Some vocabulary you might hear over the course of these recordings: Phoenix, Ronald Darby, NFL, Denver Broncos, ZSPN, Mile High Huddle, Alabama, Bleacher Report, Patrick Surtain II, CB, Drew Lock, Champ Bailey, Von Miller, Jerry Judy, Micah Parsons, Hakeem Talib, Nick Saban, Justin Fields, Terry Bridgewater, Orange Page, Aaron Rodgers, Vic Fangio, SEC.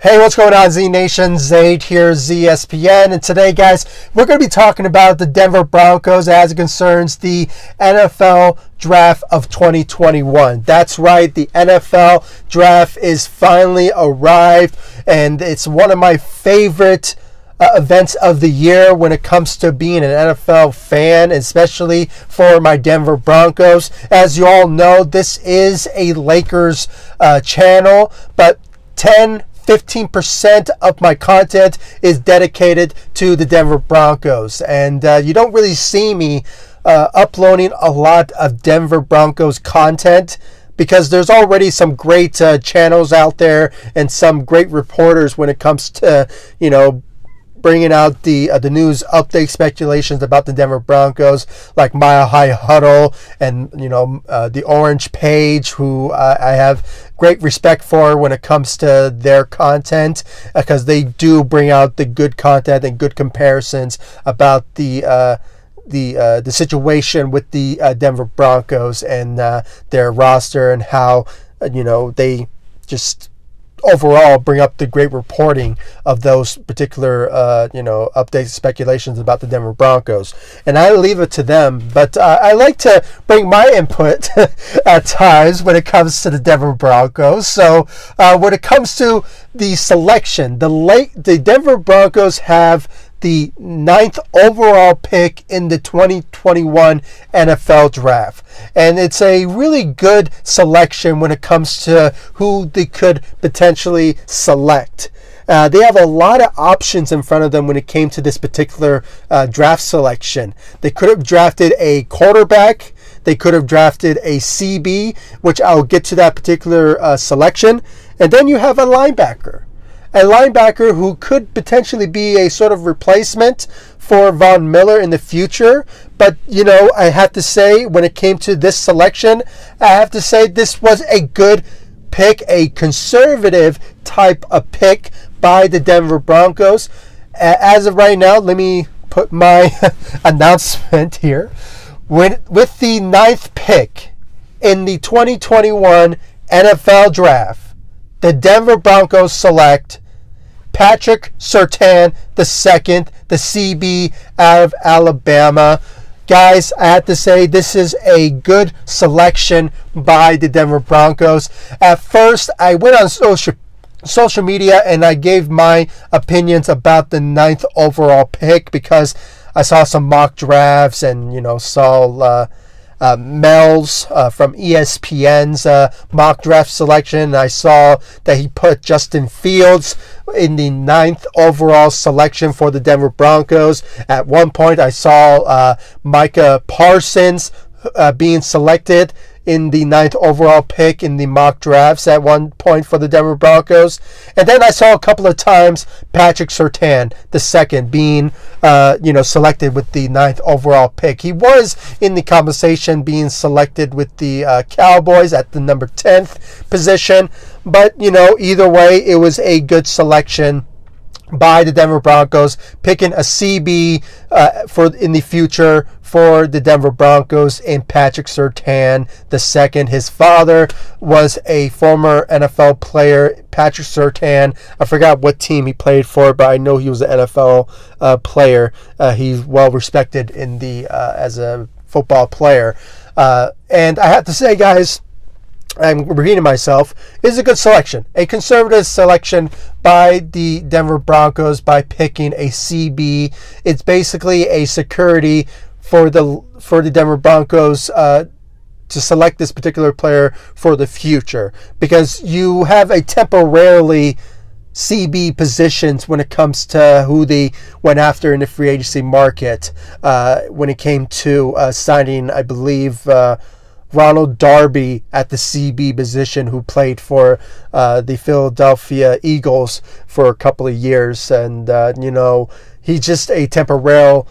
Hey, what's going on, Z Nation? Zaid here, ZSPN, and today, guys, we're going to be talking about the Denver Broncos as it concerns the NFL Draft of 2021. That's right, the NFL Draft is finally arrived, and it's one of my favorite events of the year when it comes to being an NFL fan, especially for my Denver Broncos. As you all know, this is a Lakers channel, but 10-15% of my content is dedicated to the Denver Broncos, and you don't really see me uploading a lot of Denver Broncos content because there's already some great channels out there and some great reporters when it comes to, you know, bringing out the news update speculations about the Denver Broncos, like Mile High Huddle and, you know, the Orange Page, who I have great respect for when it comes to their content, because they do bring out the good content and good comparisons about the situation with the Denver Broncos and their roster, and how, you know, they just overall bring up the great reporting of those particular you know, updates, speculations about the Denver Broncos, and I leave it to them. But I like to bring my input at times when it comes to the Denver Broncos. So when it comes to the selection, the Denver Broncos have the 9th overall pick in the 2021 NFL Draft. And it's a really good selection when it comes to who they could potentially select. They have a lot of options in front of them when it came to this particular draft selection. They could have drafted a quarterback. They could have drafted a CB, which I'll get to that particular selection. And then you have a linebacker. A linebacker who could potentially be a sort of replacement for Von Miller in the future. But, you know, I have to say, when it came to this selection, I have to say this was a good pick, a conservative type of pick by the Denver Broncos. As of right now, let me put my announcement here. With the 9th pick in the 2021 NFL Draft, the Denver Broncos select Patrick Surtain II, the CB out of Alabama. Guys, I have to say this is a good selection by the Denver Broncos. At first, I went on social media and I gave my opinions about the 9th overall pick, because I saw some mock drafts and, you know, saw Mel's from ESPN's mock draft selection. I saw that he put Justin Fields in the 9th overall selection for the Denver Broncos. At one point, I saw Micah Parsons being selected in the 9th overall pick in the mock drafts at one point for the Denver Broncos. And then I saw a couple of times Patrick Surtain II being you know, selected with the 9th overall pick. He was in the conversation being selected with the Cowboys at the number 10th position. But, you know, either way, it was a good selection by the Denver Broncos, picking a CB for in the future for the Denver Broncos in Patrick Surtain II. His father was a former NFL player, Patrick Surtain. I forgot what team he played for, but I know he was an NFL player. He's well respected in the as a football player. And I have to say, guys, I'm repeating myself, is a good selection. A conservative selection by the Denver Broncos by picking a CB. It's basically a security for the Denver Broncos to select this particular player for the future, because you have a temporarily CB positions when it comes to who they went after in the free agency market when it came to signing, I believe, Ronald Darby at the CB position, who played for the Philadelphia Eagles for a couple of years. And, you know, he's just a temporary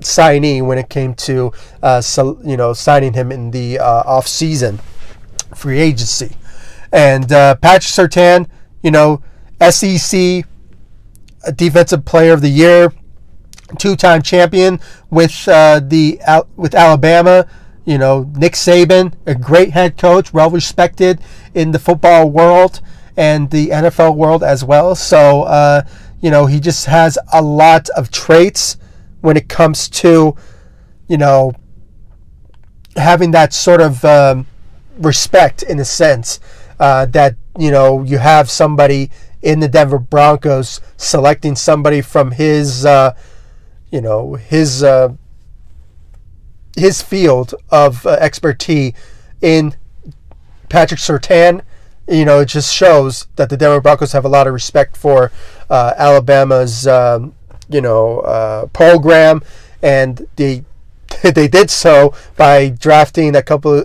signee when it came to, you know, signing him in the off-season free agency. And Patrick Surtain, you know, SEC Defensive Player of the Year, two-time champion with Alabama. You know, Nick Saban, a great head coach, well respected in the football world and the NFL world as well. So, you know, he just has a lot of traits when it comes to, you know, having that sort of respect in a sense that, you know, you have somebody in the Denver Broncos selecting somebody from his, you know, his field of expertise in Patrick Surtain. You know, it just shows that the Denver Broncos have a lot of respect for Alabama's, you know, program, and they did so by drafting a couple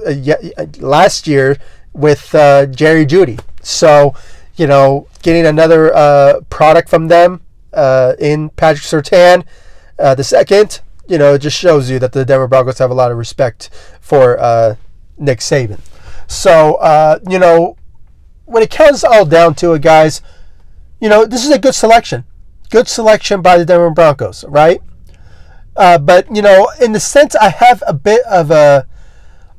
last year with Jerry Judy. So, you know, getting another product from them in Patrick Surtain the second, you know, it just shows you that the Denver Broncos have a lot of respect for Nick Saban. So, you know, when it comes all down to it, guys, you know, this is a good selection. Good selection by the Denver Broncos, right? But, you know, in the sense, I have a bit of a,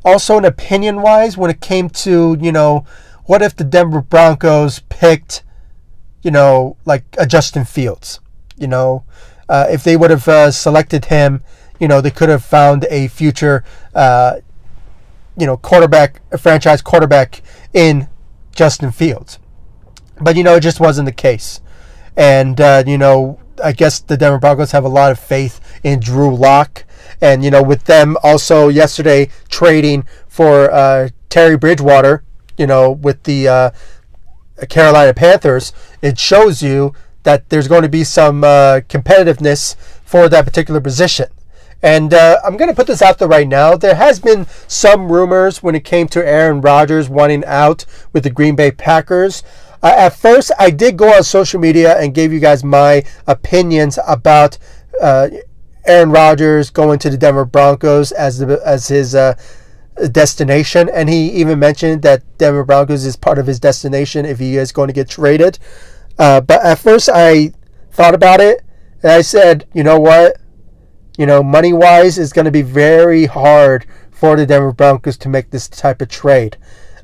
also an opinion-wise when it came to, you know, what if the Denver Broncos picked, you know, like a Justin Fields? You know, if they would have selected him, you know, they could have found a future, you know, quarterback, a franchise quarterback in Justin Fields. But, you know, it just wasn't the case. And, you know, I guess the Denver Broncos have a lot of faith in Drew Lock. And, you know, with them also yesterday trading for Terry Bridgewater, you know, with the Carolina Panthers, it shows you that there's going to be some competitiveness for that particular position. And I'm going to put this out there right now. There has been some rumors when it came to Aaron Rodgers wanting out with the Green Bay Packers. At first, I did go on social media and gave you guys my opinions about Aaron Rodgers going to the Denver Broncos as his destination. And he even mentioned that Denver Broncos is part of his destination if he is going to get traded. But at first, I thought about it and I said, you know what? You know, money-wise, it's going to be very hard for the Denver Broncos to make this type of trade.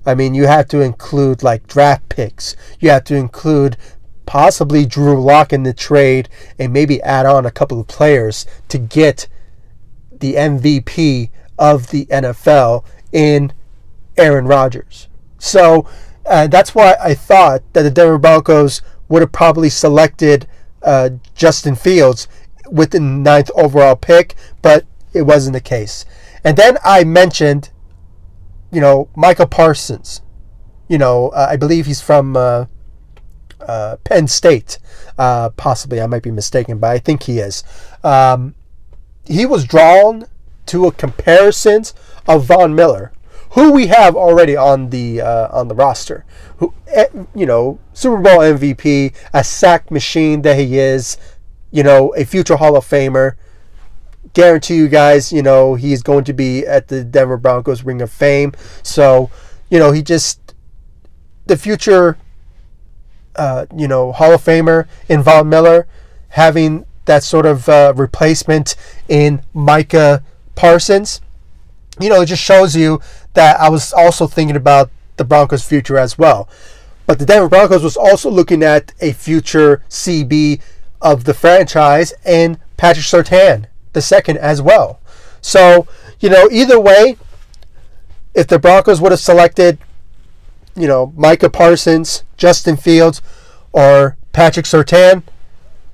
I mean, you have to include, like, draft picks. You have to include possibly Drew Lock in the trade and maybe add on a couple of players to get the MVP of the NFL in Aaron Rodgers. So, that's why I thought that the Denver Broncos would have probably selected Justin Fields with the 9th overall pick, but it wasn't the case. And then I mentioned, you know, Micah Parsons. You know, I believe he's from Penn State. Possibly, I might be mistaken, but I think he is. He was drawn to a comparisons of Von Miller, who we have already on the roster, who, you know, Super Bowl MVP, a sack machine that he is. You know, a future Hall of Famer. Guarantee you guys, you know, he's going to be at the Denver Broncos Ring of Fame. So, you know, he just, the future, you know, Hall of Famer in Von Miller, having that sort of replacement in Micah Parsons. You know, it just shows you that I was also thinking about the Broncos' future as well. But the Denver Broncos was also looking at a future CB of the franchise and Patrick Surtain the second as well. So, you know, either way, if the Broncos would have selected, you know, Micah Parsons, Justin Fields, or Patrick Surtain,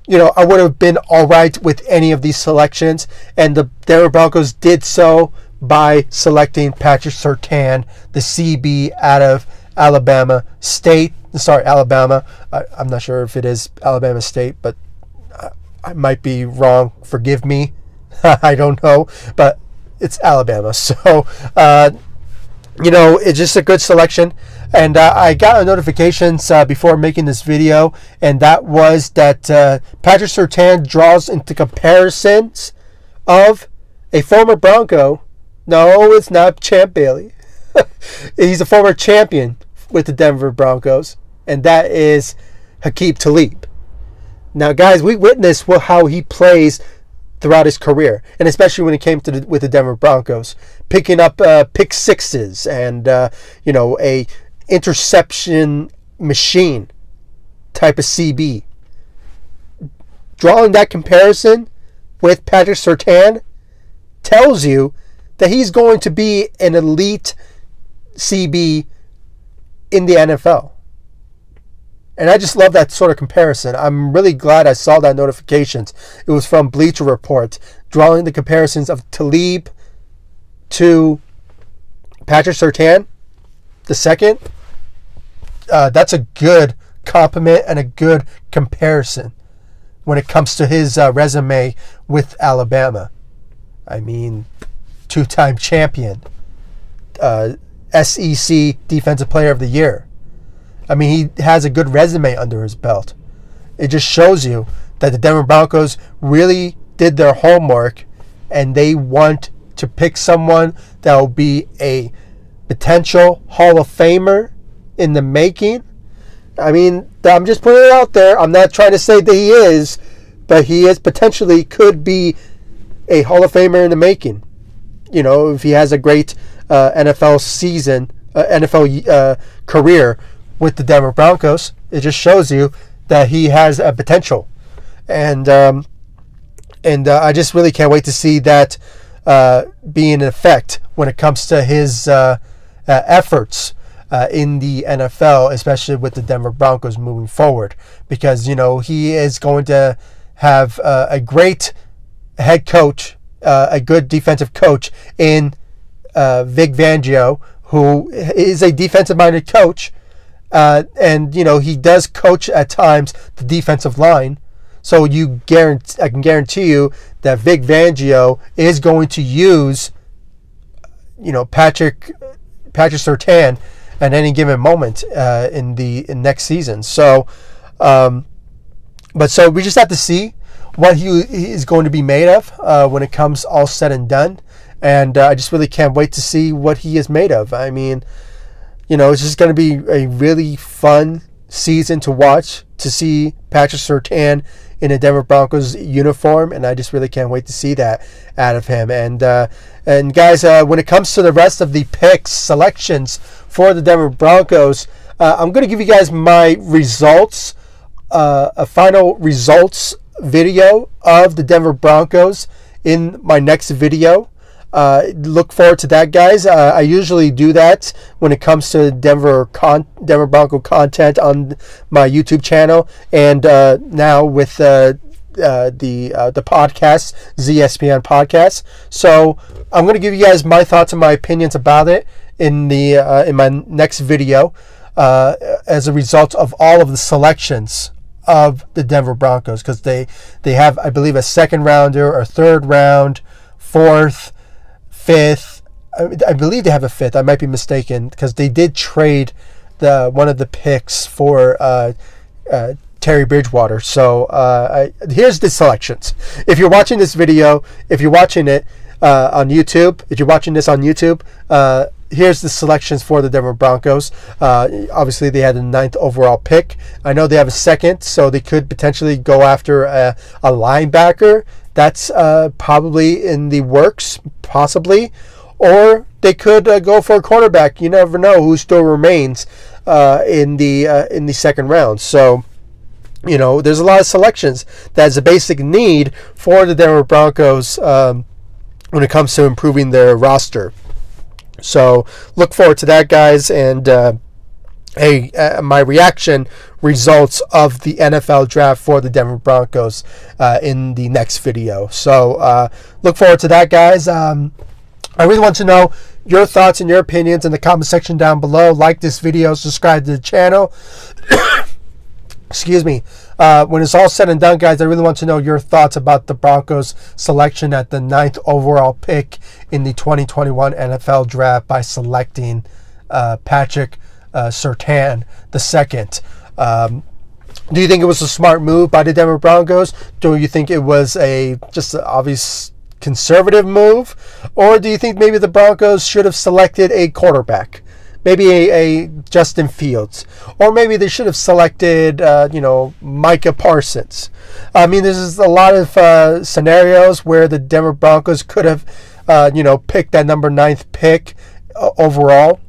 you know, I would have been all right with any of these selections, and the Denver Broncos did so by selecting Patrick Surtain, the CB out of Alabama State. Sorry, Alabama. I'm not sure if it is Alabama State, but I might be wrong. Forgive me. I don't know, but it's Alabama. So, you know, it's just a good selection. And I got a notification before making this video, and that was that Patrick Surtain draws into comparisons of a former Bronco. No, it's not Champ Bailey. He's a former champion with the Denver Broncos, and that is Hakeem Talib. Now, guys, we witnessed how he plays throughout his career, and especially when it came to with the Denver Broncos, picking up pick sixes and you know, a interception machine type of CB. Drawing that comparison with Patrick Surtain tells you that he's going to be an elite CB in the NFL. And I just love that sort of comparison. I'm really glad I saw that notifications. It was from Bleacher Report, drawing the comparisons of Talib to Patrick Surtain II. That's a good compliment and a good comparison when it comes to his resume with Alabama. I mean, two-time champion, SEC Defensive Player of the Year. I mean, he has a good resume under his belt. It just shows you that the Denver Broncos really did their homework, and they want to pick someone that will be a potential Hall of Famer in the making. I mean, I'm just putting it out there. I'm not trying to say that he is, but he is potentially could be a Hall of Famer in the making. You know, if he has a great NFL season, NFL career with the Denver Broncos, it just shows you that he has a potential, and I just really can't wait to see that be in effect when it comes to his efforts in the NFL, especially with the Denver Broncos moving forward, because you know he is going to have a great head coach, a good defensive coach in Vic Fangio, who is a defensive-minded coach. And you know, he does coach at times the defensive line, so I can guarantee you that Vic Fangio is going to use, you know, Patrick Surtain at any given moment in next season. So, so we just have to see what he is going to be made of when it comes all said and done, and I just really can't wait to see what he is made of. I mean, you know, it's just going to be a really fun season to watch, to see Patrick Surtain in a Denver Broncos uniform, and I just really can't wait to see that out of him. And guys, when it comes to the rest of the picks, selections for the Denver Broncos, I'm going to give you guys my results, a final results video of the Denver Broncos in my next video. Look forward to that, guys. I usually do that when it comes to Denver Bronco content on my YouTube channel, and now with the podcast, ZSPN podcast. So I'm going to give you guys my thoughts and my opinions about it in my next video as a result of all of the selections of the Denver Broncos, because they have, I believe, a second rounder, or third round, fourth, fifth. I believe they have a fifth. I might be mistaken, because they did trade one of the picks for Terry Bridgewater. So here's the selections. If you're watching this video, if you're watching it on YouTube, here's the selections for the Denver Broncos. Obviously, they had the 9th overall pick. I know they have a second, so they could potentially go after a linebacker. That's probably in the works, possibly. Or they could go for a quarterback. You never know who still remains in the second round. So, you know, there's a lot of selections. That's a basic need for the Denver Broncos when it comes to improving their roster. So look forward to that, guys. And my reaction results of the NFL draft for the Denver Broncos in the next video. So look forward to that, guys. I really want to know your thoughts and your opinions in the comment section down below. Like this video, subscribe to the channel. Excuse me. When it's all said and done, guys, I really want to know your thoughts about the Broncos selection at the 9th overall pick in the 2021 NFL draft by selecting Patrick Surtain II. Do you think it was a smart move by the Denver Broncos? Do you think it was just an obvious conservative move? Or do you think maybe the Broncos should have selected a quarterback? Maybe a Justin Fields. Or maybe they should have selected, you know, Micah Parsons. I mean, there's a lot of scenarios where the Denver Broncos could have, you know, picked that number 9th pick overall.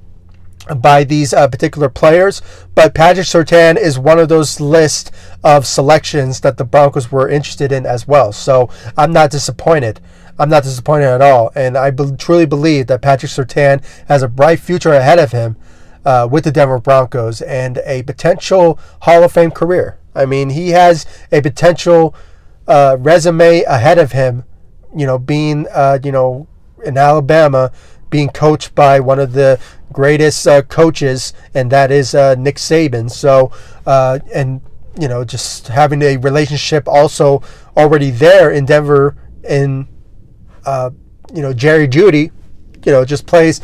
by these particular players, but Patrick Surtain is one of those list of selections that the Broncos were interested in as well. So I'm not disappointed. I'm not disappointed at all, and I truly believe that Patrick Surtain has a bright future ahead of him with the Denver Broncos and a potential Hall of Fame career. I mean, he has a potential resume ahead of him, you know, being, you know, in Alabama, being coached by one of the greatest coaches, and that is Nick Saban. So, and, you know, just having a relationship also already there in Denver in, you know, Jerry Judy, you know, just plays,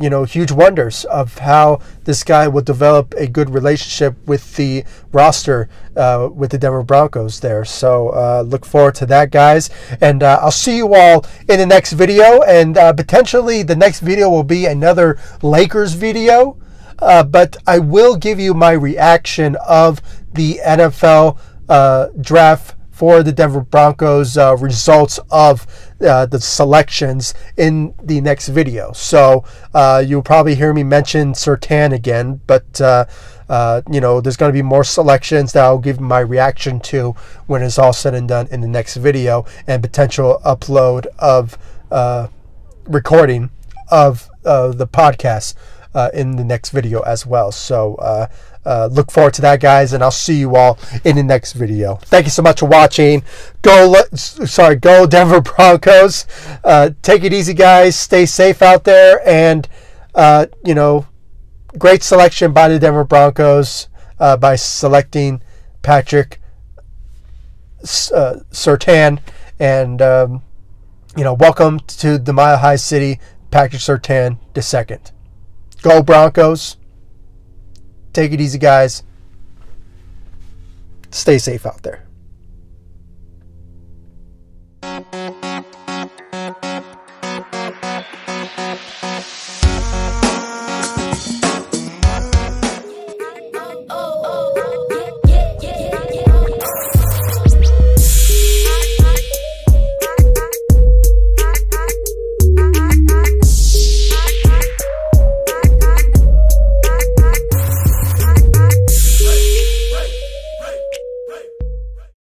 you know, huge wonders of how this guy will develop a good relationship with the roster, with the Denver Broncos there. So look forward to that, guys. And I'll see you all in the next video. And potentially the next video will be another Lakers video. But I will give you my reaction of the NFL draft for the Denver Broncos results of the selections in the next video. So you'll probably hear me mention Surtain again, but you know, there's going to be more selections that I'll give my reaction to when it's all said and done in the next video, and potential upload of recording of the podcast in the next video as well. So look forward to that, guys, and I'll see you all in the next video. Thank you so much for watching. Go Denver Broncos. Take it easy, guys. Stay safe out there, and you know, great selection by the Denver Broncos by selecting Patrick Surtain, and you know, welcome to the Mile High City, Patrick Surtain II. Go Broncos. Take it easy, guys. Stay safe out there.